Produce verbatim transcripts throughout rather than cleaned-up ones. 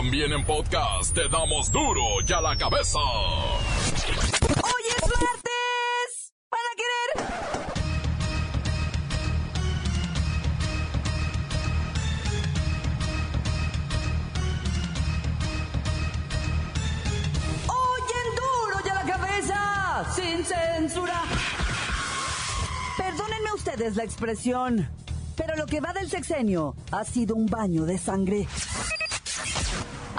También en podcast te damos duro y a la cabeza. Hoy es martes para querer. Hoy en duro y a la cabeza, sin censura. Perdónenme ustedes la expresión, pero lo que va del sexenio ha sido un baño de sangre.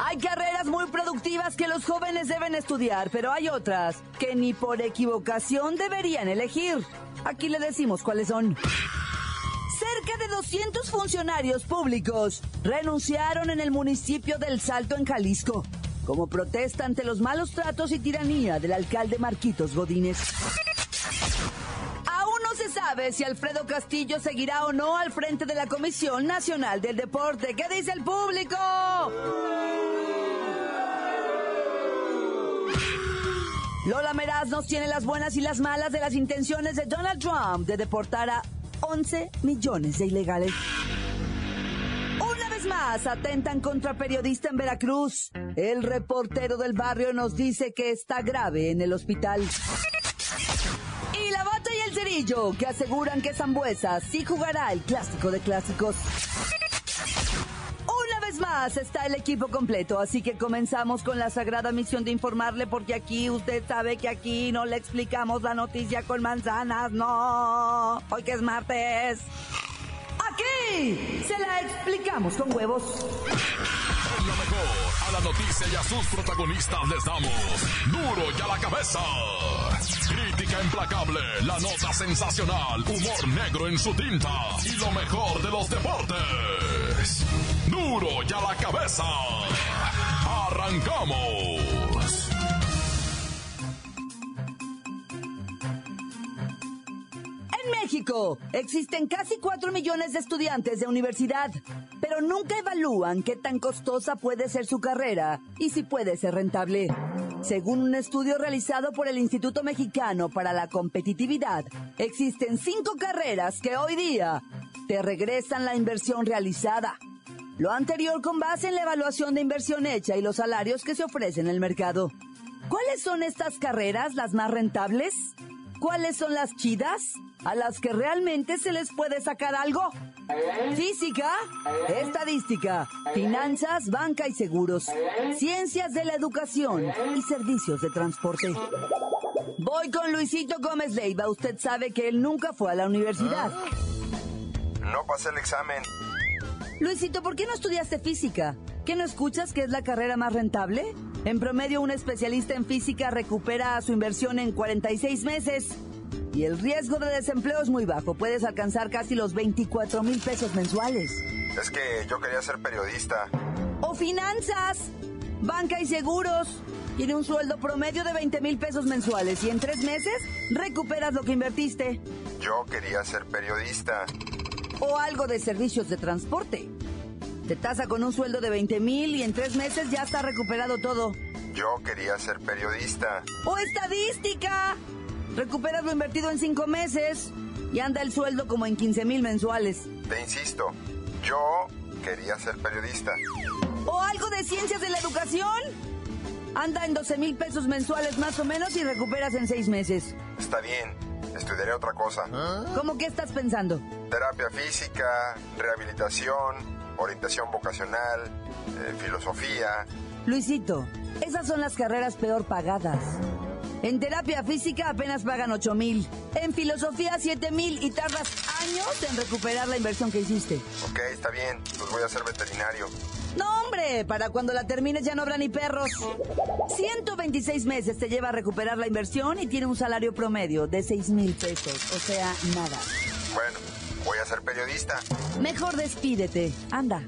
Hay carreras muy productivas que los jóvenes deben estudiar, pero hay otras que ni por equivocación deberían elegir. Aquí les decimos cuáles son. Cerca de doscientos funcionarios públicos renunciaron en el municipio del Salto, en Jalisco, como protesta ante los malos tratos y tiranía del alcalde Marquitos Godínez. Aún no se sabe si Alfredo Castillo seguirá o no al frente de la Comisión Nacional del Deporte. ¿Qué dice el público? Lola Meraz nos tiene las buenas y las malas de las intenciones de Donald Trump de deportar a once millones de ilegales. Una vez más, atentan contra periodista en Veracruz. El reportero del barrio nos dice que está grave en el hospital. Y la Bata y el Cerillo, que aseguran que Sambueza sí jugará el clásico de clásicos. Más está el equipo completo, así que comenzamos con la sagrada misión de informarle, porque aquí usted sabe que aquí no le explicamos la noticia con manzanas, no. Hoy que es martes, aquí se la explicamos con huevos. En lo mejor, a la noticia y a sus protagonistas les damos duro y a la cabeza. Crítica implacable, la nota sensacional, humor negro en su tinta y lo mejor de los deportes. Duro y a la cabeza. Arrancamos. En México existen casi cuatro millones de estudiantes de universidad, pero nunca evalúan qué tan costosa puede ser su carrera y si puede ser rentable. Según un estudio realizado por el Instituto Mexicano para la Competitividad, existen cinco carreras que hoy día te regresan la inversión realizada. Lo anterior con base en la evaluación de inversión hecha y los salarios que se ofrecen en el mercado. ¿Cuáles son estas carreras las más rentables? ¿Cuáles son las chidas? ¿A las que realmente se les puede sacar algo? Física, estadística, finanzas, banca y seguros, ciencias de la educación y servicios de transporte. Voy con Luisito Gómez Leiva. Usted sabe que él nunca fue a la universidad. No pasé el examen. Luisito, ¿por qué no estudiaste física? ¿Qué no escuchas que es la carrera más rentable? En promedio, un especialista en física recupera su inversión en cuarenta y seis meses y el riesgo de desempleo es muy bajo. Puedes alcanzar casi los veinticuatro mil pesos mensuales. Es que yo quería ser periodista. O finanzas, banca y seguros. Tiene un sueldo promedio de veinte mil pesos mensuales y en tres meses recuperas lo que invertiste. Yo quería ser periodista. O algo de servicios de transporte. Te tasa con un sueldo de veinte mil y en tres meses ya está recuperado todo. Yo quería ser periodista. O estadística. Recuperas lo invertido en cinco meses y anda el sueldo como en quince mil mensuales. Te insisto, yo quería ser periodista. O algo de ciencias de la educación. Anda en doce mil pesos mensuales más o menos y recuperas en seis meses. Está bien. Estudiaré otra cosa. ¿Cómo que estás pensando? Terapia física, rehabilitación, orientación vocacional, eh, filosofía. Luisito, esas son las carreras peor pagadas. En terapia física apenas pagan ocho mil, en filosofía siete mil y tardas años en recuperar la inversión que hiciste. Ok, está bien, pues voy a ser veterinario. ¡No, hombre! Para cuando la termines ya no habrá ni perros. ciento veintiséis meses te lleva a recuperar la inversión y tiene un salario promedio de seis mil pesos, o sea, nada. Bueno, voy a ser periodista. Mejor despídete, anda.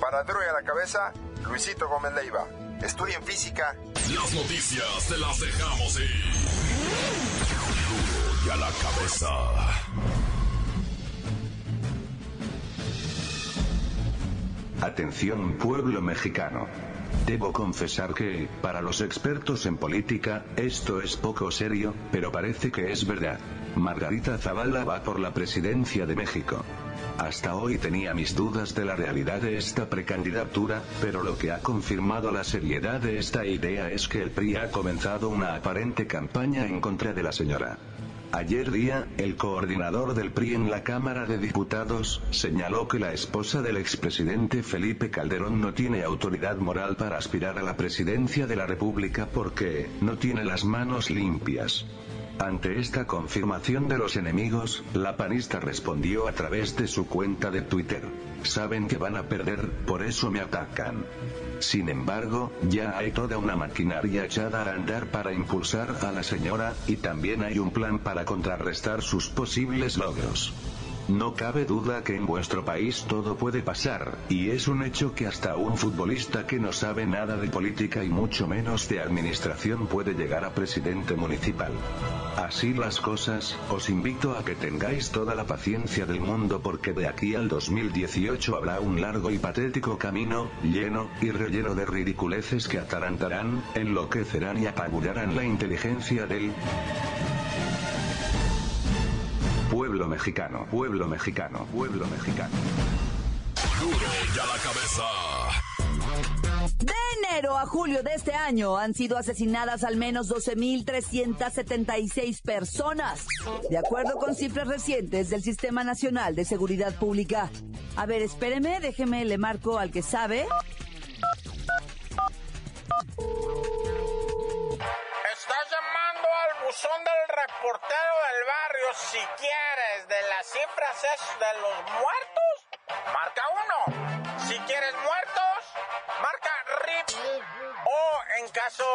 Para Duro y a la Cabeza, Luisito Gómez Leiva. Estudien física. Las noticias te las dejamos ir. Duro y a la Cabeza. Atención pueblo mexicano. Debo confesar que, para los expertos en política, esto es poco serio, pero parece que es verdad. Margarita Zavala va por la presidencia de México. Hasta hoy tenía mis dudas de la realidad de esta precandidatura, pero lo que ha confirmado la seriedad de esta idea es que el P R I ha comenzado una aparente campaña en contra de la señora. Ayer día, el coordinador del P R I en la Cámara de Diputados, señaló que la esposa del expresidente Felipe Calderón no tiene autoridad moral para aspirar a la presidencia de la República porque no tiene las manos limpias. Ante esta confirmación de los enemigos, la panista respondió a través de su cuenta de Twitter. Saben que van a perder, por eso me atacan. Sin embargo, ya hay toda una maquinaria echada a andar para impulsar a la señora, y también hay un plan para contrarrestar sus posibles logros. No cabe duda que en vuestro país todo puede pasar, y es un hecho que hasta un futbolista que no sabe nada de política y mucho menos de administración puede llegar a presidente municipal. Así las cosas, os invito a que tengáis toda la paciencia del mundo porque de aquí al dos mil dieciocho habrá un largo y patético camino, lleno y relleno de ridiculeces que atarantarán, enloquecerán y apabullarán la inteligencia del... Pueblo mexicano, pueblo mexicano, pueblo mexicano. Duro y a la cabeza. De enero a julio de este año han sido asesinadas al menos doce mil trescientas setenta y seis personas, de acuerdo con cifras recientes del Sistema Nacional de Seguridad Pública. A ver, espéreme, déjeme, le marco al que sabe. Son del reportero del barrio, si quieres, de las cifras es de los muertos, marca uno. Si quieres muertos, marca R I P. O en caso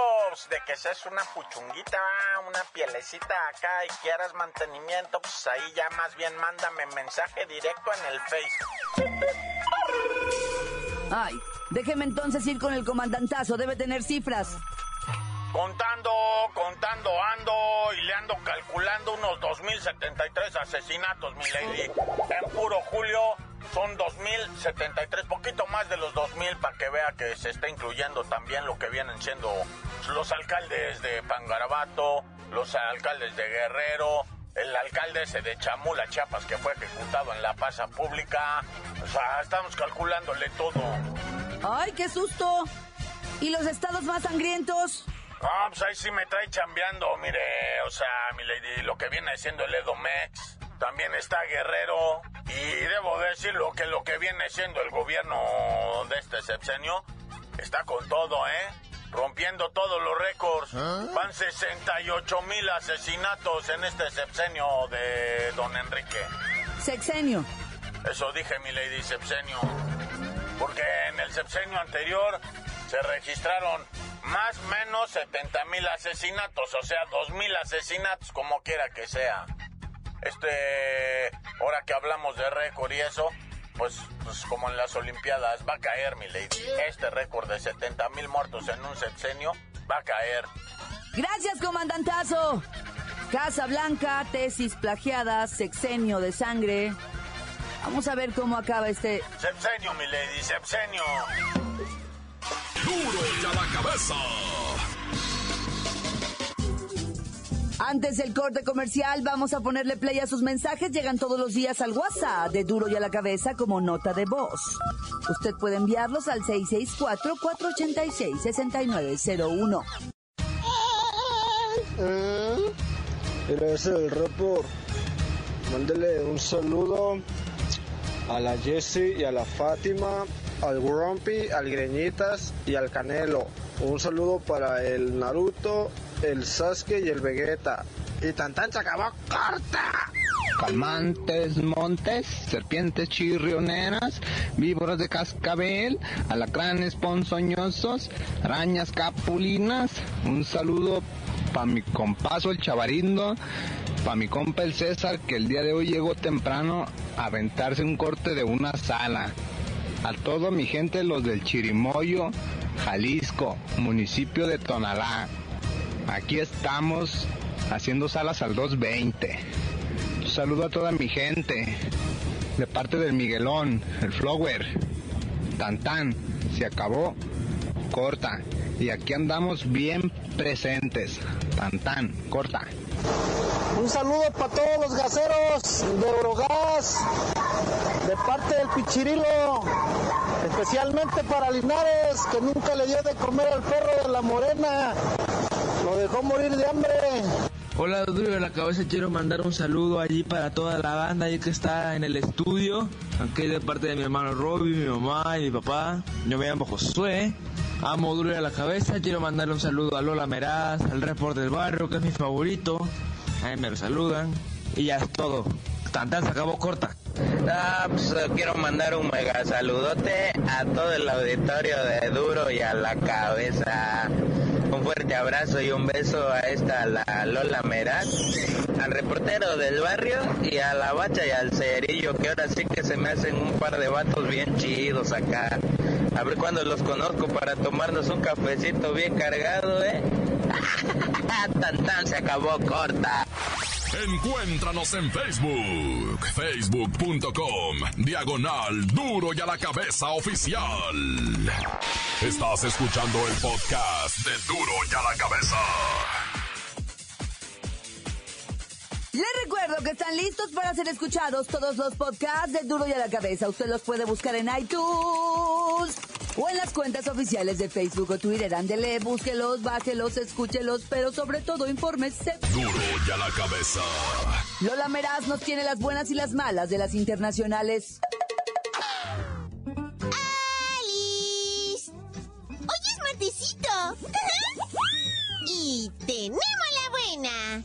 de que seas una puchunguita, una pielecita acá y quieras mantenimiento, pues ahí ya más bien mándame mensaje directo en el Facebook. Ay, déjeme entonces ir con el comandantazo, debe tener cifras. Contando, contando, ando y le ando calculando unos dos mil setenta y tres asesinatos, mi lady. En puro julio son dos mil setenta y tres, poquito más de los dos mil para que vea que se está incluyendo también lo que vienen siendo los alcaldes de Pangarabato, los alcaldes de Guerrero, el alcalde ese de Chamula, Chiapas, que fue ejecutado en la plaza pública. O sea, estamos calculándole todo. ¡Ay, qué susto! ¿Y los estados más sangrientos? Ah, pues ahí sí me trae chambeando, mire, o sea, mi lady, lo que viene siendo el Edomex, también está Guerrero, y debo decirlo que lo que viene siendo el gobierno de este sexenio está con todo, ¿eh? Rompiendo todos los récords. Van sesenta y ocho mil asesinatos en este sexenio de don Enrique. Sexenio. Eso dije, mi lady, sexenio, porque en el sexenio anterior se registraron más o menos setenta mil asesinatos, o sea, dos mil asesinatos, como quiera que sea. Este, ahora que hablamos de récord y eso, pues, pues como en las Olimpiadas, va a caer, mi lady. Este récord de setenta mil muertos en un sexenio va a caer. Gracias, comandantazo. Casa Blanca, tesis plagiadas, sexenio de sangre. Vamos a ver cómo acaba este... Sexenio, mi lady, sexenio. Duro y a la cabeza. Antes del corte comercial, vamos a ponerle play a sus mensajes. Llegan todos los días al WhatsApp de Duro y a la Cabeza como nota de voz. Usted puede enviarlos al seis seis cuatro, cuatro ocho seis, seis nueve cero uno. Eh, eres el report. Mándele un saludo a la Jessie y a la Fátima, al Grumpy, al Greñitas y al Canelo. Un saludo para el Naruto, el Sasuke y el Vegeta. Y tan tan se acabó corta. Calmantes, montes, serpientes chirrioneras, víboras de cascabel, alacranes ponzoñosos, arañas capulinas. Un saludo para mi compazo el Chavarindo, para mi compa el César, que el día de hoy llegó temprano a aventarse un corte de una sala. A toda mi gente, los del Chirimoyo, Jalisco, municipio de Tonalá. Aquí estamos haciendo salas al dos veinte. Un saludo a toda mi gente, de parte del Miguelón, el Flower. Tan tan, se acabó, corta. Y aquí andamos bien presentes. Tan tan, corta. Un saludo para todos los gaseros de Eurogas, de parte del Pichirilo, especialmente para Linares, que nunca le dio de comer al perro de la Morena, lo dejó morir de hambre. Hola, Duro de la Cabeza, quiero mandar un saludo allí para toda la banda ahí que está en el estudio, aunque de parte de mi hermano Roby, mi mamá y mi papá. Yo me llamo Josué, amo Duro de la Cabeza. Quiero mandarle un saludo a Lola Meraz, al Report del Barrio, que es mi favorito, ahí me lo saludan, y ya es todo. Tantán, se acabó, corta. Ah, pues quiero mandar un mega saludote a todo el auditorio de Duro y a la Cabeza. Un fuerte abrazo y un beso a esta, la Lola Meraz, al reportero del barrio y a la Bacha y al Cerillo, que ahora sí que se me hacen un par de vatos bien chidos acá. A ver cuándo los conozco para tomarnos un cafecito bien cargado, ¿eh? Tan tan, se acabó, corta. Encuéntranos en Facebook, facebook punto com, diagonal Duro y a la Cabeza Oficial. Estás escuchando el podcast de Duro y a la Cabeza. Les recuerdo que están listos para ser escuchados todos los podcasts de Duro y a la Cabeza. Usted los puede buscar en iTunes o en las cuentas oficiales de Facebook o Twitter. Ándele, búsquelos, bájelos, escúchelos, pero sobre todo infórmese. Duro y a la Cabeza. Lola Meraz nos tiene las buenas y las malas de las internacionales. ¡Alice! ¡Hoy es martesito! Y tenemos la buena.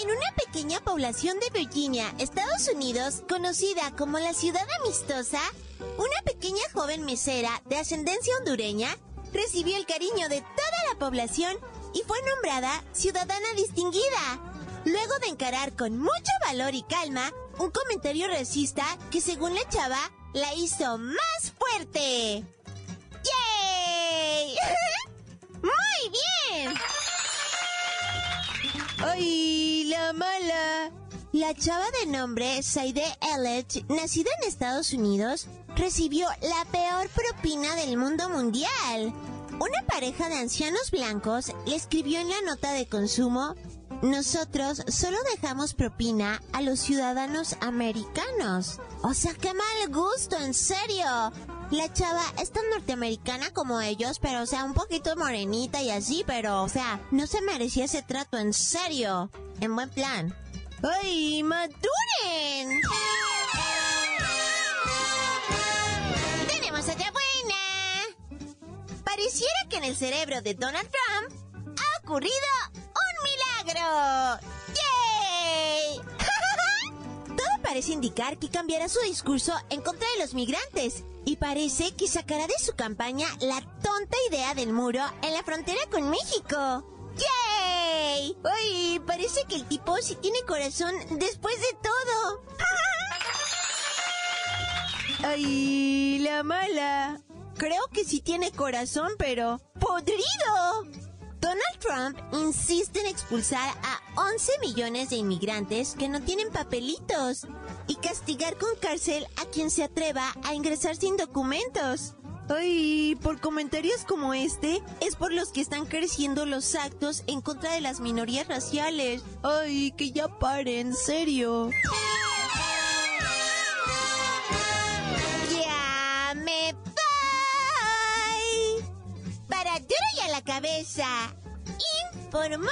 En una pequeña población de Virginia, Estados Unidos, conocida como la Ciudad Amistosa, una pequeña joven mesera de ascendencia hondureña recibió el cariño de toda la población y fue nombrada ciudadana distinguida, luego de encarar con mucho valor y calma un comentario racista que, según la chava, la hizo más fuerte. ¡Yay! ¡Muy bien! ¡Ay, la mala! La chava de nombre Saide Elledge, nacida en Estados Unidos, recibió la peor propina del mundo mundial. Una pareja de ancianos blancos le escribió en la nota de consumo: nosotros solo dejamos propina a los ciudadanos americanos. O sea, qué mal gusto, en serio. La chava es tan norteamericana como ellos, pero o sea, un poquito morenita y así, pero o sea, no se merecía ese trato, en serio. En buen plan. ¡Ay, maduren! ¡Tenemos otra buena! Pareciera que en el cerebro de Donald Trump ha ocurrido un milagro. ¡Yay! Todo parece indicar que cambiará su discurso en contra de los migrantes y parece que sacará de su campaña la tonta idea del muro en la frontera con México. ¡Yay! ¡Ay! Parece que el tipo sí tiene corazón después de todo. ¡Ay, la mala! Creo que sí tiene corazón, pero podrido. Donald Trump insiste en expulsar a once millones de inmigrantes que no tienen papelitos y castigar con cárcel a quien se atreva a ingresar sin documentos. Ay, por comentarios como este, es por los que están creciendo los actos en contra de las minorías raciales. Ay, que ya pare, en serio. ¡Ya me voy! Para Duro y a la Cabeza, informó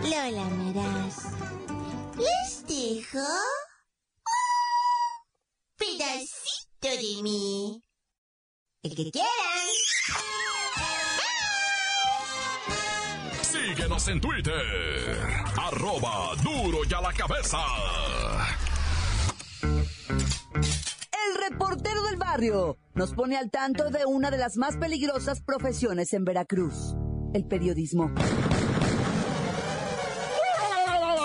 Lola Meraz. Les dejo un pedacito de mí. El que quieran. Síguenos en Twitter, arroba Duro y a la Cabeza. El reportero del barrio nos pone al tanto de una de las más peligrosas profesiones en Veracruz: el periodismo.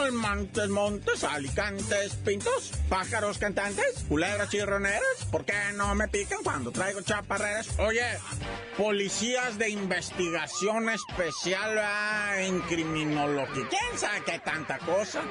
Montes, montes, alicantes, pintos, pájaros cantantes, culebras chirroneras, ¿por qué no me pican cuando traigo chaparreras? Oye, policías de investigación especial, ¿verdad?, en criminología, ¿quién sabe qué tanta cosa?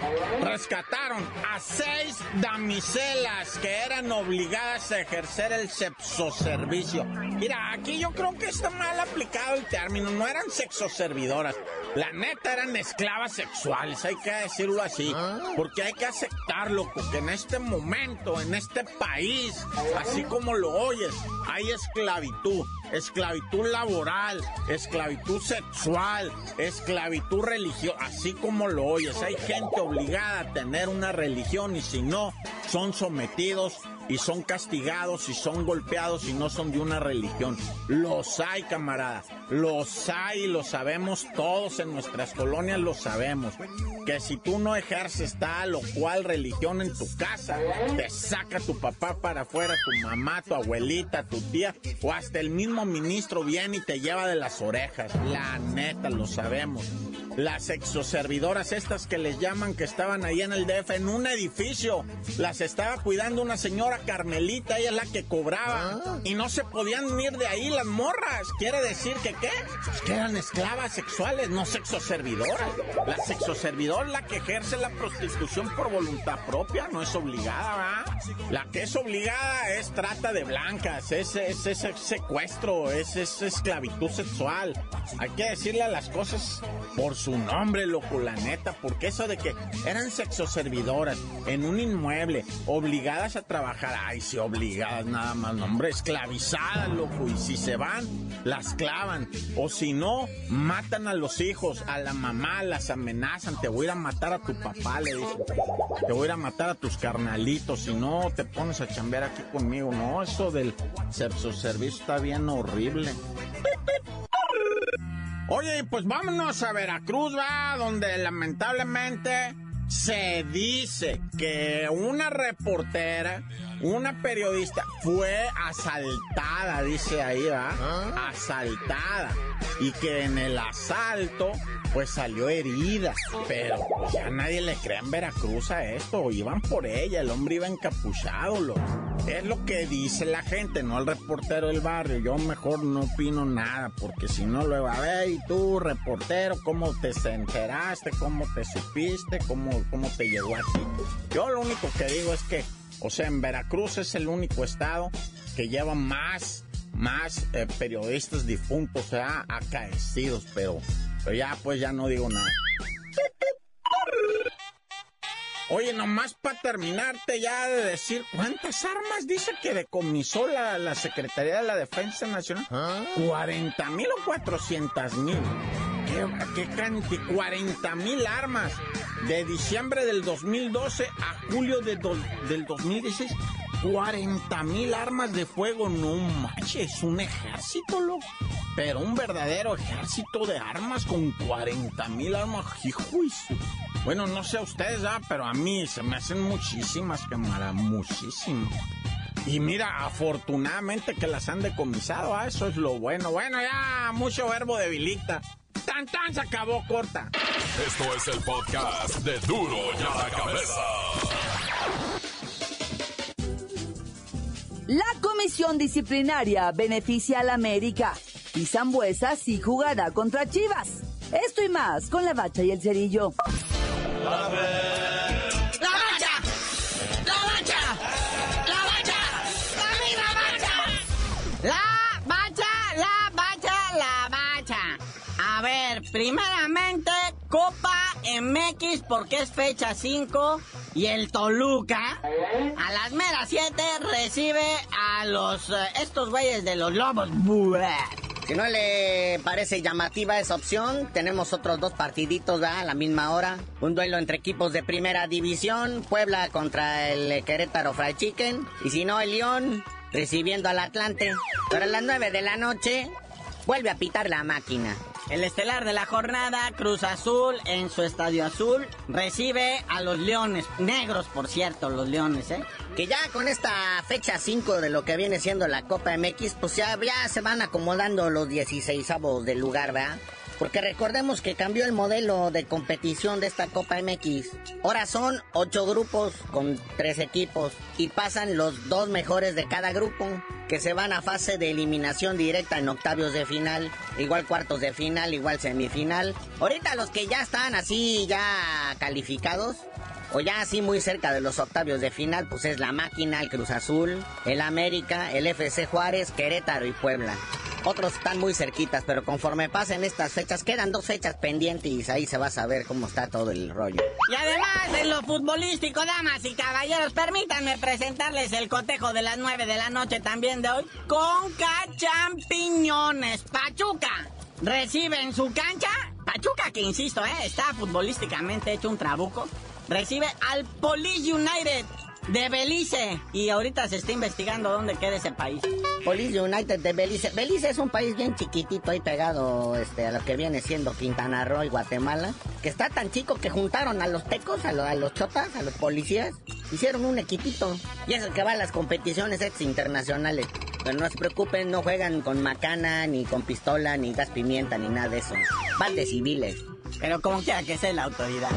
Rescataron a seis damiselas que eran obligadas a ejercer el sexoservicio. Mira, aquí yo creo que está mal aplicado el término, no eran sexoservidoras, la neta eran esclavas sexuales, hay que decirlo así, porque hay que aceptarlo, porque en este momento, en este país, así como lo oyes, hay esclavitud, esclavitud laboral, esclavitud sexual, esclavitud religiosa, así como lo oyes, hay gente obligada a tener una religión y si no, son sometidos y son castigados y son golpeados y no son de una religión. Los hay, camarada, los hay, lo sabemos todos en nuestras colonias, lo sabemos. Que si tú no ejerces tal o cual religión en tu casa, te saca tu papá para afuera, tu mamá, tu abuelita, tu tía, o hasta el mismo ministro viene y te lleva de las orejas. La neta, lo sabemos. Las exoservidoras estas que les llaman, que estaban ahí en el D F, en un edificio, las estaba cuidando una señora Carmelita, ella es la que cobraba, ¿ah? Y no se podían ir de ahí las morras, quiere decir que qué, pues que eran esclavas sexuales, no sexoservidoras. La sexoservidora es la que ejerce la prostitución por voluntad propia, no es obligada, ¿verdad? La que es obligada es trata de blancas, es, es, es, es secuestro, es, es esclavitud sexual, hay que decirle a las cosas por su su nombre, loco, la neta, porque eso de que eran sexoservidoras en un inmueble, obligadas a trabajar, ay, sí, obligadas nada más, no, hombre, esclavizadas, loco, y si se van, las clavan, o si no, matan a los hijos, a la mamá, las amenazan, te voy a ir a matar a tu papá, le dicen, te voy a ir a matar a tus carnalitos, si no, te pones a chambear aquí conmigo, no, eso del sexoservicio está bien horrible. Oye, pues vámonos a Veracruz, va, donde lamentablemente se dice que una reportera, una periodista, fue asaltada, dice ahí, va, ¿ah? Asaltada, y que en el asalto, pues salió herida, pero ya nadie le cree en Veracruz a esto, iban por ella, el hombre iba encapuchado, loco. Es lo que dice la gente, no el reportero del barrio. Yo mejor no opino nada, porque si no lo va a ver. Y tú, reportero, ¿cómo te enteraste? ¿Cómo te supiste? ¿Cómo, cómo te llegó a ti? Yo lo único que digo es que, o sea, en Veracruz es el único estado que lleva más, más eh, periodistas difuntos, o sea, acaecidos, pero, pero ya, pues ya no digo nada. Oye, nomás para terminarte ya de decir cuántas armas dice que decomisó la, la Secretaría de la Defensa Nacional. ¿Ah? ¿cuarenta mil o cuatrocientas mil? ¿Qué, qué cantidad? cuarenta mil armas de diciembre del dos mil doce a julio de do, del dos mil dieciséis. cuarenta mil armas de fuego, no manches, un ejército, loco. Pero un verdadero ejército de armas con cuarenta mil armas, hijo y su... Bueno, no sé a ustedes, ¿ah? Pero a mí se me hacen muchísimas, cámara, muchísimas. Y mira, afortunadamente que las han decomisado, ¿ah? Eso es lo bueno. Bueno, ya, mucho verbo debilita. Tan, tan, se acabó, corta. Esto es el podcast de Duro y a la Cabeza. La comisión disciplinaria beneficia a la América. Y Sambueza sí jugará contra Chivas. Esto y más con La Bacha y el Cerillo. ¡La Bacha! ¡La Bacha! ¡La Bacha! ¡La Bacha! ¡La misma Bacha! ¡La Bacha! ¡La Bacha! ¡La Bacha! A ver, primeramente, Copa M X, porque es fecha cinco, y el Toluca, a las meras siete, recibe a los, estos güeyes de los Lobos. ¡Bueh! Si no le parece llamativa esa opción, tenemos otros dos partiditos, ¿verdad? A la misma hora. Un duelo entre equipos de primera división, Puebla contra el Querétaro Fried Chicken. Y si no, el León recibiendo al Atlante. Pero a las nueve de la noche vuelve a pitar la máquina. El estelar de la jornada, Cruz Azul, en su Estadio Azul, recibe a los Leones. Negros, por cierto, los Leones, ¿eh? Que ya con esta fecha cinco de lo que viene siendo la Copa M X, pues ya, ya se van acomodando los dieciseisavos del lugar, ¿verdad? Porque recordemos que cambió el modelo de competición de esta Copa M X. Ahora son ocho grupos con tres equipos y pasan los dos mejores de cada grupo, que se van a fase de eliminación directa en octavos de final, igual cuartos de final, igual semifinal. Ahorita los que ya están así, ya calificados, o ya así muy cerca de los octavos de final, pues es la Máquina, el Cruz Azul, el América, el F C Juárez, Querétaro y Puebla. otros están muy cerquitas, pero conforme pasen estas fechas, quedan dos fechas pendientes y ahí se va a saber cómo está todo el rollo. Y además, en lo futbolístico, damas y caballeros, permítanme presentarles el cotejo de las nueve de la noche también de hoy. Conca Champiñones, Pachuca recibe en su cancha, Pachuca que insisto, eh, está futbolísticamente hecho un trabuco, recibe al Police United de Belice, y ahorita se está investigando dónde queda ese país. Police United de Belice. Belice es un país bien chiquitito ahí pegado este, a lo que viene siendo Quintana Roo y Guatemala, que está tan chico que juntaron a los tecos, a, lo, a los chotas, a los policías, hicieron un equipito, y es el que va a las competiciones ex internacionales. Pero no se preocupen, no juegan con macana, ni con pistola, ni gas pimienta, ni nada de eso. Van de civiles, pero como quiera que sea la autoridad.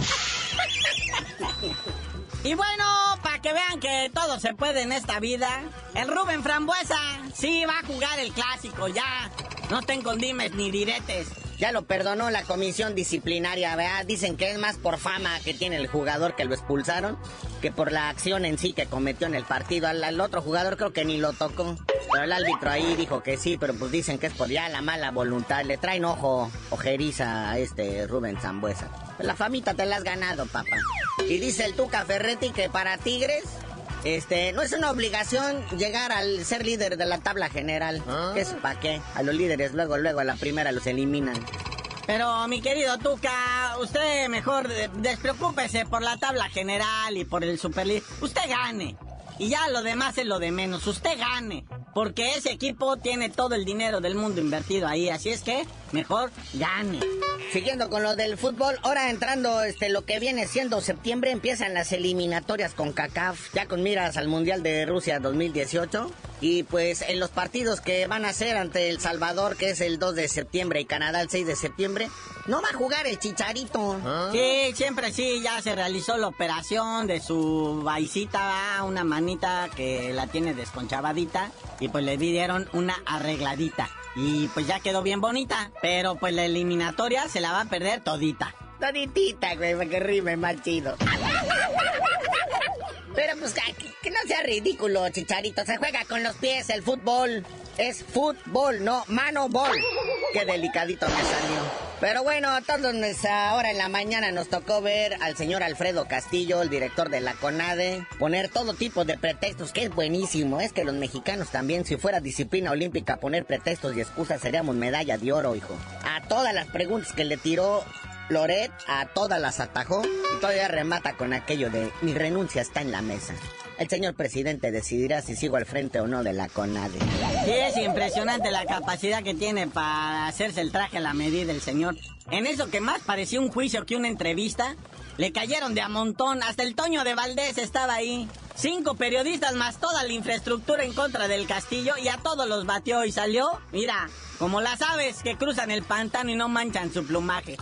Y bueno, para que vean que todo se puede en esta vida, el Rubén Sambueza sí va a jugar el clásico, ya. No estén con dimes ni diretes. Ya lo perdonó la comisión disciplinaria, ¿verdad? Dicen que es más por fama que tiene el jugador que lo expulsaron que por la acción en sí que cometió en el partido. Al, al otro jugador creo que ni lo tocó. Pero el árbitro ahí dijo que sí, pero pues dicen que es por ya la mala voluntad. Le traen ojo, ojeriza a este Rubén Sambueza. La famita te la has ganado, papá. Y dice el Tuca Ferretti que para Tigres... Este, no es una obligación llegar al ser líder de la tabla general. ¿Ah? ¿Qué es pa' qué? A los líderes luego, luego, a la primera los eliminan. Pero, mi querido Tuca, usted mejor despreocúpese por la tabla general y por el Superlíder. Usted gane. Y ya lo demás es lo de menos. Usted gane. Porque ese equipo tiene todo el dinero del mundo invertido ahí. Así es que, mejor gane. Siguiendo con lo del fútbol, ahora entrando este lo que viene siendo septiembre, empiezan las eliminatorias con CONCACAF, ya con miras al Mundial de Rusia dos mil dieciocho. Y pues en los partidos que van a hacer ante El Salvador, que es el dos de septiembre, y Canadá el seis de septiembre, no va a jugar el Chicharito. ¿Ah? Sí, siempre sí, ya se realizó la operación de su vaisita, una manita que la tiene desconchavadita, y pues le dieron una arregladita. Y pues ya quedó bien bonita, pero pues la eliminatoria se la va a perder todita. Toditita, güey, para que rime más chido. Pero pues que, que no sea ridículo, Chicharito, se juega con los pies el fútbol. Es fútbol, no manobol. Qué delicadito me salió. Pero bueno, todos nos, ahora en la mañana nos tocó ver al señor Alfredo Castillo, el director de la CONADE, poner todo tipo de pretextos, que es buenísimo. Es que los mexicanos también, si fuera disciplina olímpica, poner pretextos y excusas, seríamos medalla de oro, hijo. A todas las preguntas que le tiró Loret, a todas las atajó, y todavía remata con aquello de mi renuncia está en la mesa. El señor presidente decidirá si sigo al frente o no de la CONADE. Sí, es impresionante la capacidad que tiene para hacerse el traje a la medida el señor. En eso que más parecía un juicio que una entrevista, le cayeron de a montón. Hasta el Toño de Valdés estaba ahí. Cinco periodistas más toda la infraestructura en contra del Castillo, y a todos los batió y salió, mira, como las aves que cruzan el pantano y no manchan su plumaje.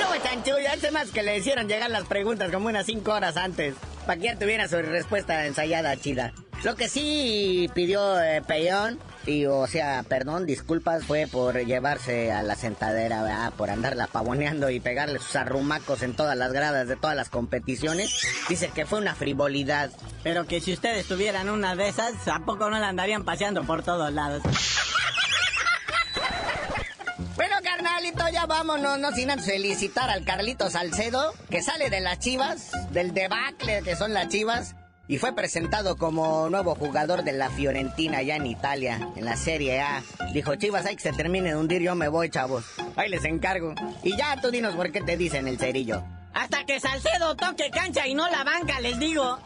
No, chanchullo, hace más que le hicieron llegar las preguntas como unas cinco horas antes, para que ya tuviera su respuesta ensayada chida. Lo que sí pidió eh, perdón, y o sea, perdón, disculpas, fue por llevarse a la sentadera, ¿verdad? Por andarla pavoneando y pegarle sus arrumacos en todas las gradas de todas las competiciones. Dice que fue una frivolidad. Pero que si ustedes tuvieran una de esas, ¿a poco no la andarían paseando por todos lados? Bueno, carnalito, ya vámonos, no sin antes felicitar al Carlito Salcedo, que sale de las Chivas, del debacle que son las Chivas, y fue presentado como nuevo jugador de la Fiorentina allá en Italia, en la Serie A. Dijo, Chivas, hay que se termine de hundir, yo me voy, chavos. Ahí les encargo. Y ya tú dinos por qué te dicen el cerillo. Hasta que Salcedo toque cancha y no la banca, les digo.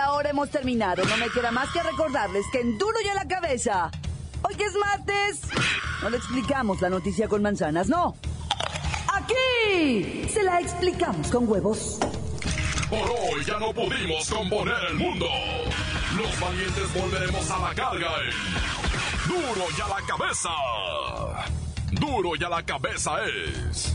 Ahora hemos terminado, no me queda más que recordarles que en Duro y a la Cabeza, hoy que es martes, no le explicamos la noticia con manzanas, no. Aquí se la explicamos con huevos. Por hoy ya no pudimos componer el mundo. Los valientes volveremos a la carga en Duro y a la Cabeza. Duro y a la Cabeza es